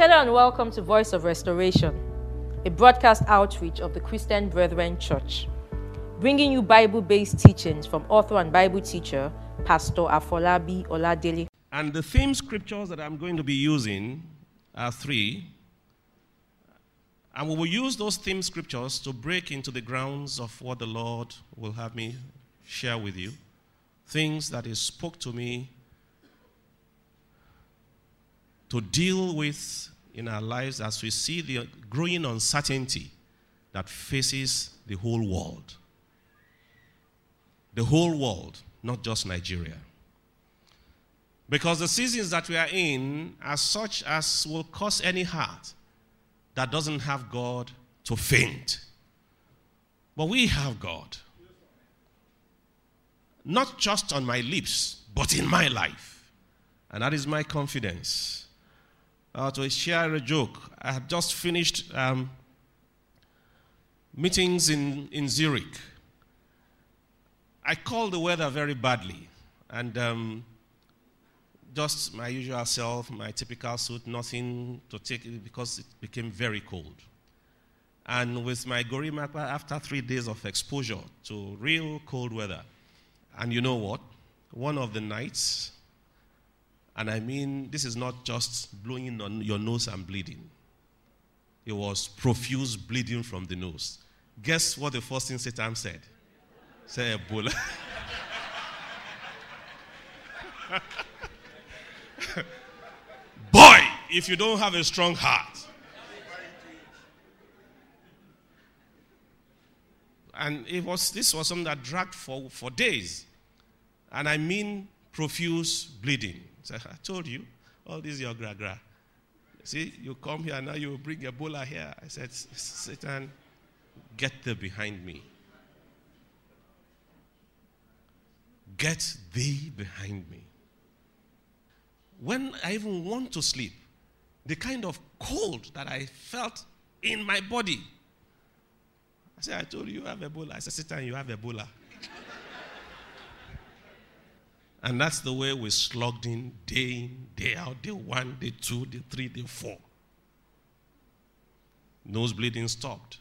Hello and welcome to Voice of Restoration, a broadcast outreach of the Christian Brethren Church, bringing you Bible-based teachings from author and Bible teacher, Pastor Afolabi Oladele. And the theme scriptures that I'm going to be using are three, and we will use those theme scriptures to break into the grounds of what the Lord will have me share with you, things that He spoke to me to deal with in our lives as we see the growing uncertainty that faces the whole world. The whole world, not just Nigeria. Because the seasons that we are in are such as will cause any heart that doesn't have God to faint. But we have God. Not just on my lips, but in my life. And that is my confidence. To share a joke, I have just finished meetings in Zurich. I called the weather very badly, and just my usual self, my typical suit, nothing to take because it became very cold. And with my gorimapa, after 3 days of exposure to real cold weather, and you know what? One of the nights, and I mean, this is not just blowing on your nose and bleeding. It was profuse bleeding from the nose. Guess what the first thing Satan said? Say Ebola. Boy, if you don't have a strong heart. And this was something that dragged for days. And I mean profuse bleeding. I told you, all this is your gra-gra. See, you come here, now you bring Ebola here. I said, Satan, get thee behind me. Get thee behind me. When I even want to sleep, the kind of cold that I felt in my body. I said, I told you, you have Ebola. I said, Satan, you have Ebola. And that's the way we slogged in, day out, day one, day two, day three, day four. Nose bleeding stopped.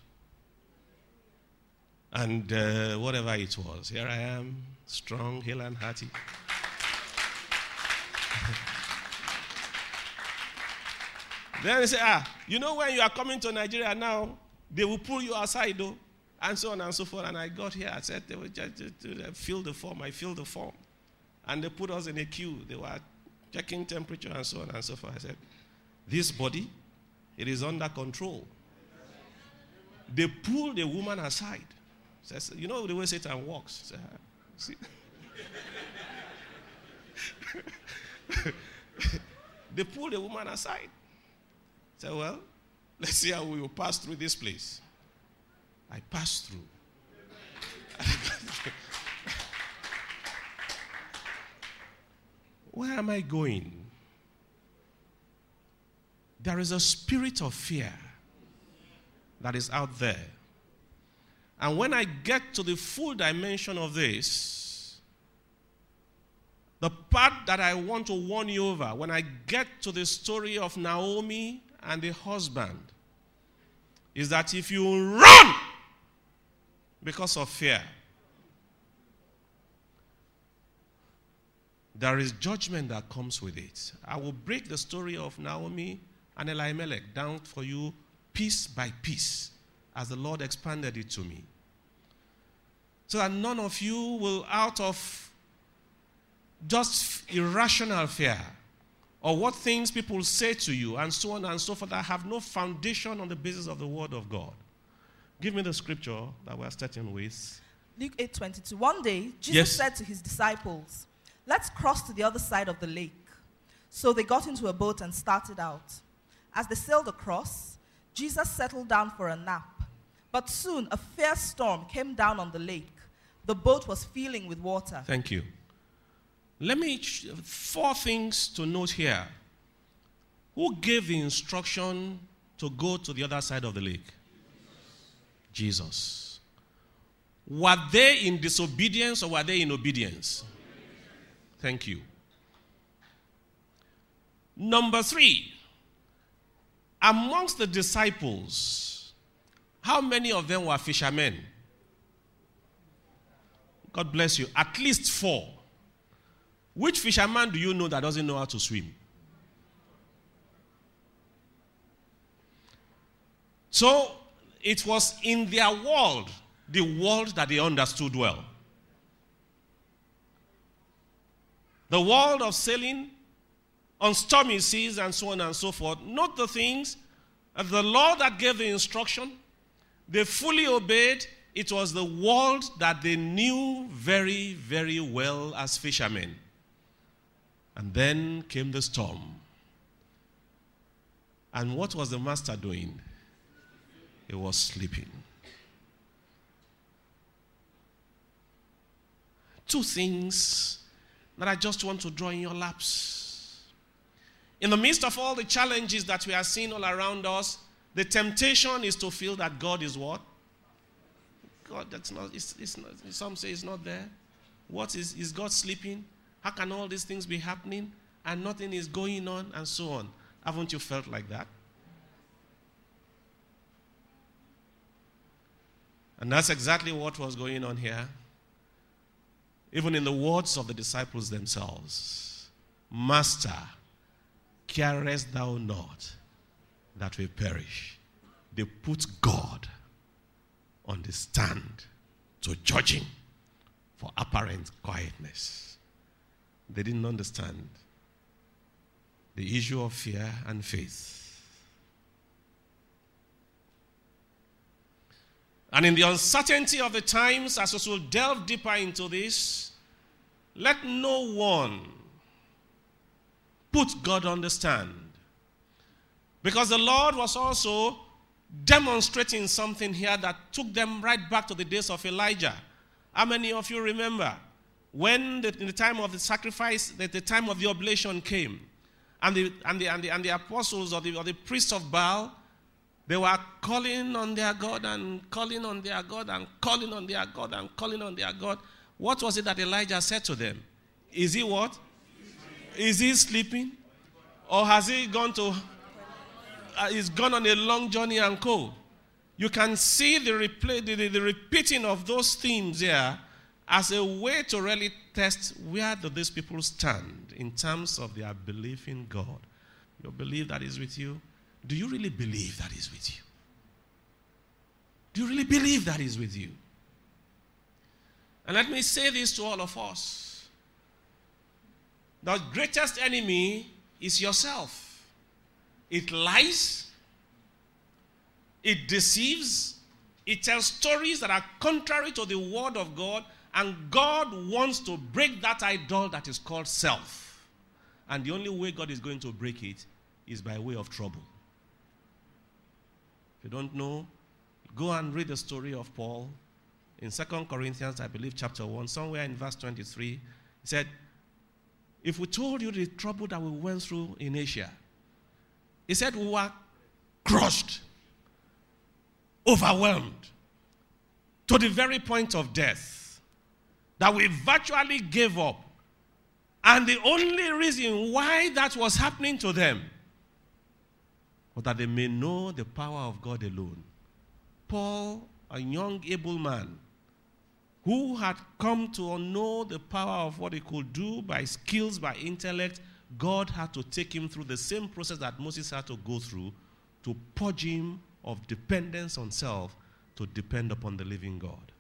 And whatever it was, here I am, strong, hale and hearty. Then they say, you know when you are coming to Nigeria now, they will pull you outside though, and so on and so forth. And I got here, I said, they will just fill the form, I filled the form. And they put us in a queue. They were checking temperature and so on and so forth. I said, this body, it is under control. They pulled a woman aside. Says, you know the way Satan walks. Says, see? They pulled a woman aside. Said, well, let's see how we will pass through this place. I passed through. Where am I going? There is a spirit of fear that is out there. And when I get to the full dimension of this, the part that I want to warn you over, when I get to the story of Naomi and the husband, is that if you run because of fear, there is judgment that comes with it. I will break the story of Naomi and Elimelech down for you piece by piece as the Lord expanded it to me. So that none of you will, out of just irrational fear or what things people say to you and so on and so forth that have no foundation on the basis of the word of God. Give me the scripture that we're starting with. Luke 8:22. One day, Jesus said to his disciples, "Let's cross to the other side of the lake." So they got into a boat and started out. As they sailed across, Jesus settled down for a nap. But soon a fierce storm came down on the lake. The boat was filling with water. Thank you. Let me, four things to note here. Who gave the instruction to go to the other side of the lake? Jesus. Were they in disobedience or were they in obedience? Thank you. Number three, Amongst the disciples, how many of them were fishermen? God bless you. At least 4. Which fisherman do you know that doesn't know how to swim? So, it was in their world, the world that they understood well. The world of sailing on stormy seas and so on and so forth. Note the things of the Lord that gave the instruction. They fully obeyed. It was the world that they knew very, very well as fishermen. And then came the storm. And what was the master doing? He was sleeping. 2 things that I just want to draw in your laps. In the midst of all the challenges that we are seeing all around us, the temptation is to feel that God is what? God, that's not, it's not, some say it's not there. What is God sleeping? How can all these things be happening and nothing is going on and so on? Haven't you felt like that? And that's exactly what was going on here. Even in the words of the disciples themselves, Master, carest thou not that we perish? They put God on the stand to judge him for apparent quietness. They didn't understand the issue of fear and faith. And in the uncertainty of the times, as we will delve deeper into this, let no one put God on the stand. Because the Lord was also demonstrating something here that took them right back to the days of Elijah. How many of you remember when in the time of the sacrifice, that the time of the oblation came, and the apostles or the priests of Baal, they were calling on their God and calling on their God and calling on their God and calling on their God. What was it that Elijah said to them? Is he what? Is he sleeping? Or has he gone to, he's gone on a long journey and cold? You can see the repeating of those themes here as a way to really test where do these people stand in terms of their belief in God. Your belief that is with you. Do you really believe that is with you? Do you really believe that is with you? And let me say this to all of us. The greatest enemy is yourself. It lies. It deceives. It tells stories that are contrary to the word of God. And God wants to break that idol that is called self. And the only way God is going to break it is by way of trouble. If you don't know, go and read the story of Paul in 2 Corinthians, I believe, chapter 1, somewhere in verse 23. He said, if we told you the trouble that we went through in Asia, he said we were crushed, overwhelmed, to the very point of death, that we virtually gave up. And the only reason why that was happening to them, but that they may know the power of God alone. Paul, a young, able man, who had come to know the power of what he could do by skills, by intellect, God had to take him through the same process that Moses had to go through to purge him of dependence on self to depend upon the living God.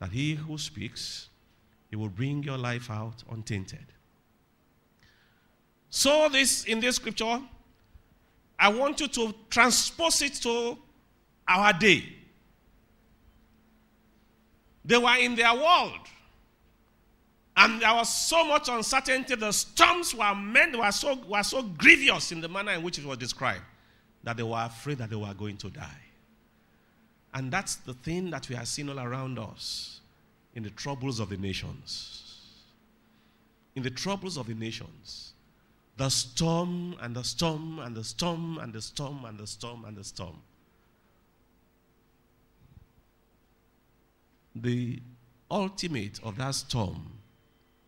That he who speaks, he will bring your life out untainted. So this, in this scripture, I want you to transpose it to our day. They were in their world. And there was so much uncertainty. The storms were so grievous in the manner in which it was described that they were afraid that they were going to die. And that's the thing that we are seeing all around us in the troubles of the nations. In the troubles of the nations. The storm and the storm and the storm and the storm and the storm and the storm. The ultimate of that storm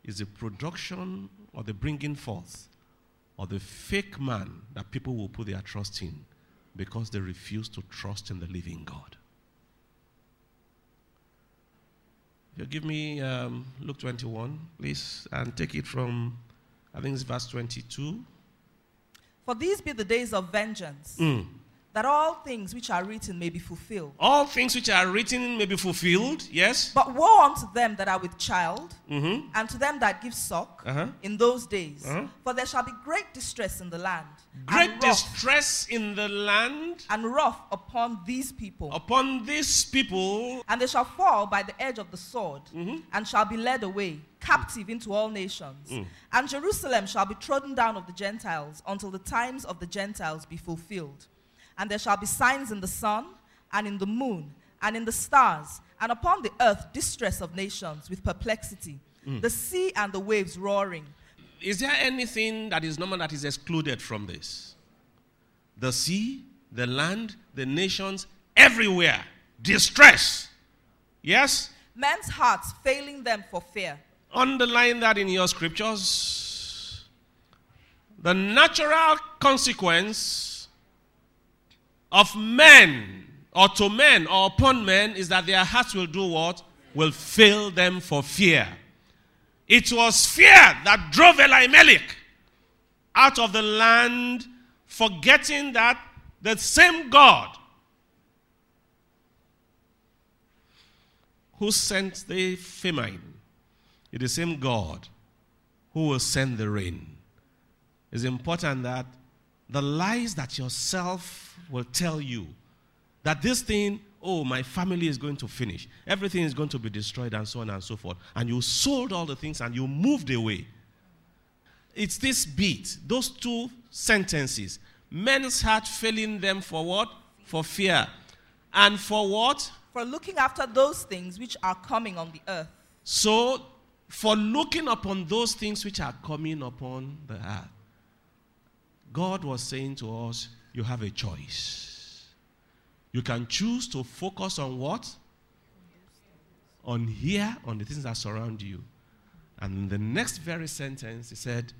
is the production or the bringing forth or the fake man that people will put their trust in because they refuse to trust in the living God. You give me Luke 21, please, and take it from, I think it's verse 22. For these be the days of vengeance, that all things which are written may be fulfilled. All things which are written may be fulfilled, yes. But woe unto them that are with child, and to them that give suck in those days. For there shall be great distress in the land. Great distress in the land. And wrath upon these people. Upon these people. And they shall fall by the edge of the sword, and shall be led away, captive into all nations. And Jerusalem shall be trodden down of the Gentiles, until the times of the Gentiles be fulfilled. And there shall be signs in the sun, and in the moon, and in the stars, and upon the earth distress of nations with perplexity, the sea and the waves roaring. Is there anything that is normal that is excluded from this? The sea, the land, the nations, everywhere. Distress. Yes? Men's hearts failing them for fear. Underline that in your scriptures. The natural consequence of men, or to men, or upon men, is that their hearts will do what? Will fail them for fear. It was fear that drove Elimelech out of the land, forgetting that the same God who sent the famine is the same God who will send the rain. It's important that the lies that yourself will tell you, that this thing, oh, my family is going to finish. Everything is going to be destroyed, and so on and so forth. And you sold all the things and you moved away. It's this beat, those two sentences. Men's heart failing them for what? For fear. And for what? For looking after those things which are coming on the earth. So, for looking upon those things which are coming upon the earth. God was saying to us, you have a choice. You can choose to focus on what? On here, on the things that surround you. And in the next very sentence, he said,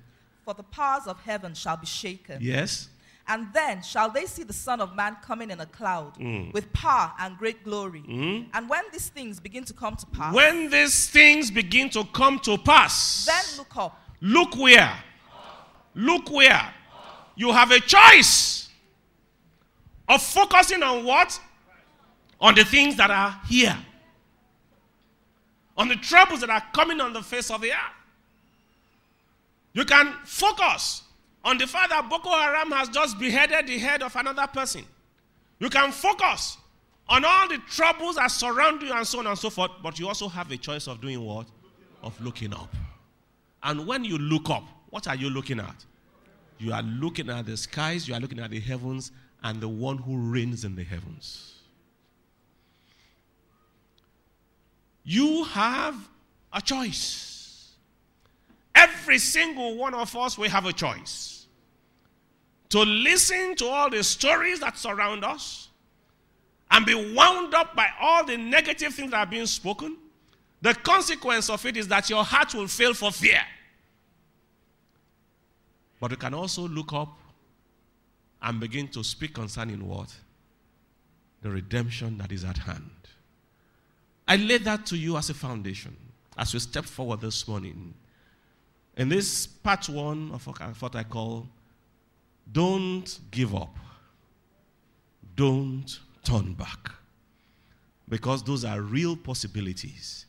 for the powers of heaven shall be shaken. Yes. And then shall they see the Son of Man coming in a cloud with power and great glory. And when these things begin to come to pass. When these things begin to come to pass. Then look up. Look where? Look where? You have a choice. Of focusing on what? On the things that are here. On the troubles that are coming on the face of the earth. You can focus on the fact that Boko Haram has just beheaded the head of another person. You can focus on all the troubles that surround you and so on and so forth. But you also have a choice of doing what? Of looking up. And when you look up, what are you looking at? You are looking at the skies. You are looking at the heavens. And the one who reigns in the heavens. You have a choice. Every single one of us will have a choice. To listen to all the stories that surround us. And be wound up by all the negative things that are being spoken. The consequence of it is that your heart will fail for fear. But you can also look up. And begin to speak concerning what? The redemption that is at hand. I lay that to you as a foundation. As we step forward this morning. In this part one of what I call, don't give up. Don't turn back. Because those are real possibilities.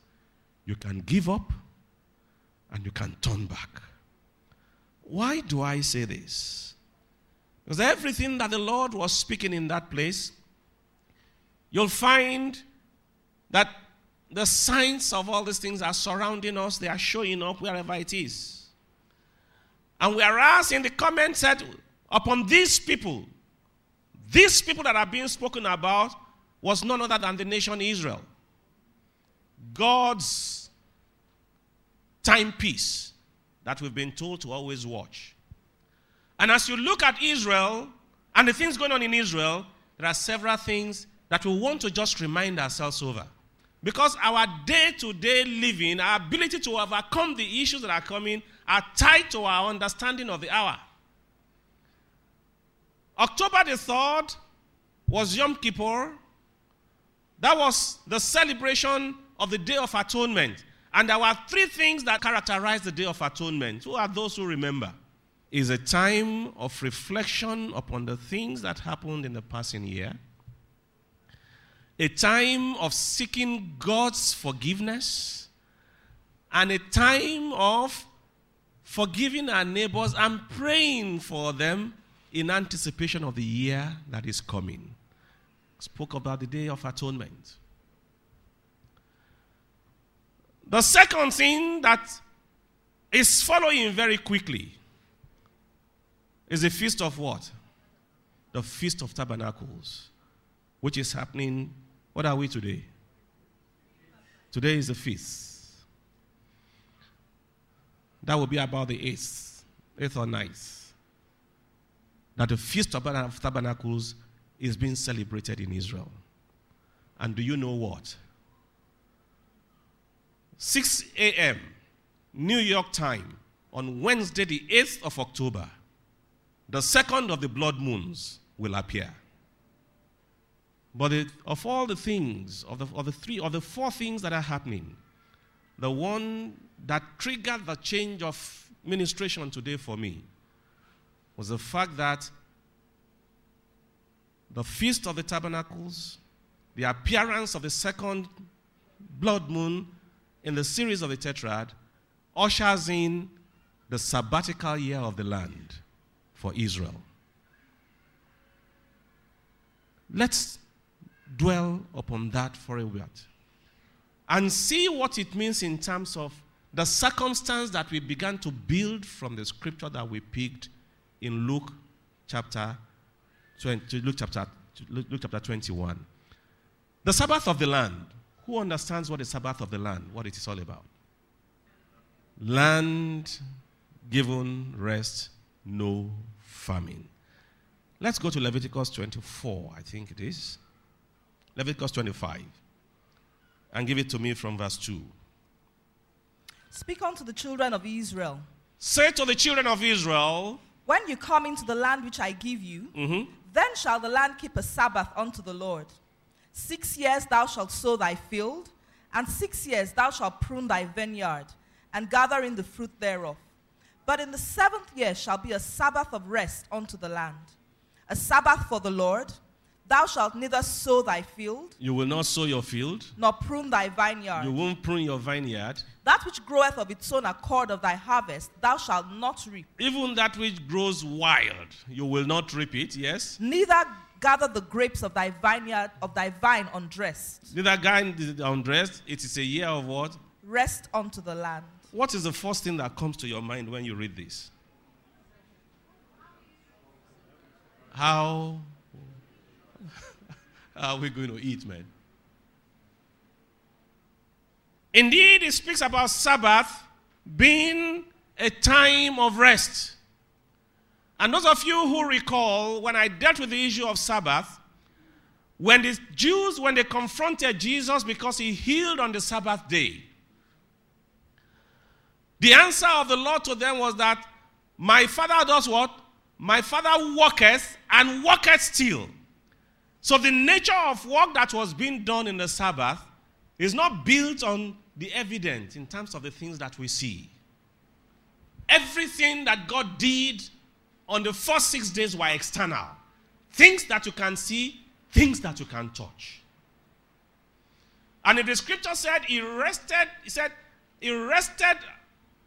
You can give up and you can turn back. Why do I say this? Because everything that the Lord was speaking in that place, you'll find that the signs of all these things are surrounding us. They are showing up wherever it is. And we are asked in the comments that upon these people that are being spoken about was none other than the nation Israel. God's timepiece that we've been told to always watch. And as you look at Israel and the things going on in Israel, there are several things that we want to just remind ourselves over. Because our day-to-day living, our ability to overcome the issues that are coming, are tied to our understanding of the hour. October the 3rd was Yom Kippur. That was the celebration of the Day of Atonement. And there were three things that characterized the Day of Atonement. Who are those who remember? It's a time of reflection upon the things that happened in the passing year. A time of seeking God's forgiveness. And a time of forgiving our neighbors and praying for them in anticipation of the year that is coming. Spoke about the Day of Atonement. The second thing that is following very quickly is the Feast of what? The Feast of Tabernacles, which is happening. What are we today? Today is the feast. That will be about the 8th or 9th. That the Feast of Tabernacles is being celebrated in Israel. And do you know what? 6 a.m. New York time on Wednesday the 8th of October, the second of the blood moons will appear. But of all the things, of the four things that are happening, the one that triggered the change of ministration today for me was the fact that the Feast of the Tabernacles, the appearance of the second blood moon in the series of the Tetrad, ushers in the sabbatical year of the land for Israel. Let's dwell upon that for a bit and see what it means in terms of the circumstance that we began to build from the scripture that we picked in Luke chapter 21. The Sabbath of the land. Who understands what the Sabbath of the land, what it is all about? Land given rest, no famine. Let's go to Leviticus 24, I think it is. Leviticus 25. And give it to me from verse 2. Speak unto the children of Israel. Say to the children of Israel, when you come into the land which I give you, then shall the land keep a Sabbath unto the Lord. 6 years thou shalt sow thy field, and 6 years thou shalt prune thy vineyard, and gather in the fruit thereof. But in the 7th year shall be a Sabbath of rest unto the land, a Sabbath for the Lord. Thou shalt neither sow thy field. You will not sow your field. Nor prune thy vineyard. You won't prune your vineyard. That which groweth of its own accord of thy harvest, thou shalt not reap. Even that which grows wild, you will not reap it, yes? Neither gather the grapes of thy vineyard, of thy vine undressed. Neither vine undressed. It is a year of what? Rest unto the land. What is the first thing that comes to your mind when you read this? How are we going to eat, man? Indeed, it speaks about Sabbath being a time of rest. And those of you who recall, when I dealt with the issue of Sabbath, when the Jews, when they confronted Jesus because he healed on the Sabbath day, the answer of the Lord to them was that, my Father does what? My Father worketh and worketh still. So the nature of work that was being done in the Sabbath is not built on the evidence in terms of the things that we see. Everything that God did on the first 6 days were external. Things that you can see, things that you can touch. And if the scripture said he rested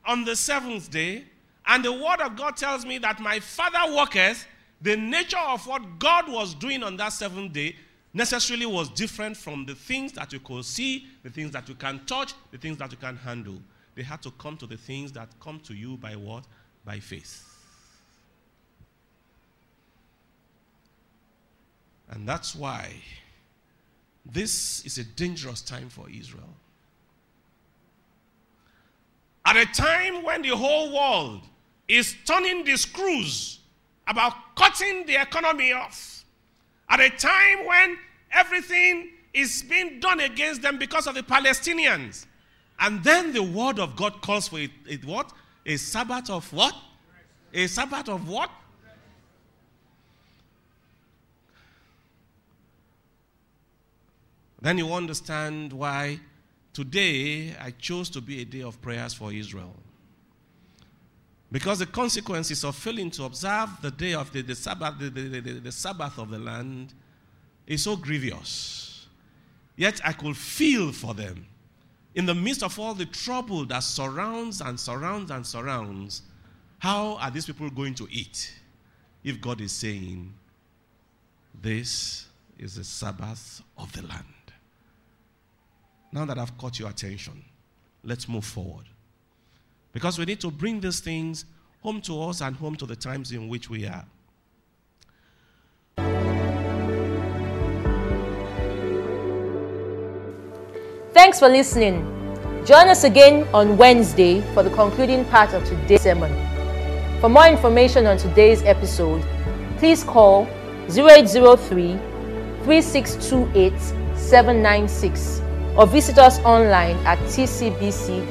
on the 7th day, and the word of God tells me that my Father worketh, the nature of what God was doing on that 7th day necessarily was different from the things that you could see, the things that you can touch, the things that you can handle. They had to come to the things that come to you by what? By faith. And that's why this is a dangerous time for Israel. At a time when the whole world is turning the screws about cutting the economy off, at a time when everything is being done against them because of the Palestinians. And then the word of God calls for it what? A Sabbath of what? A Sabbath of what? Then you understand why today I chose to be a day of prayers for Israel. Because the consequences of failing to observe the day of the Sabbath of the land is so grievous. Yet I could feel for them. In the midst of all the trouble that surrounds, how are these people going to eat if God is saying, this is the Sabbath of the land? Now that I've caught your attention, let's move forward. Because we need to bring these things home to us and home to the times in which we are. Thanks for listening. Join us again on Wednesday for the concluding part of today's sermon. For more information on today's episode, please call 0803-3628-796 or visit us online at tcbc.org.ng.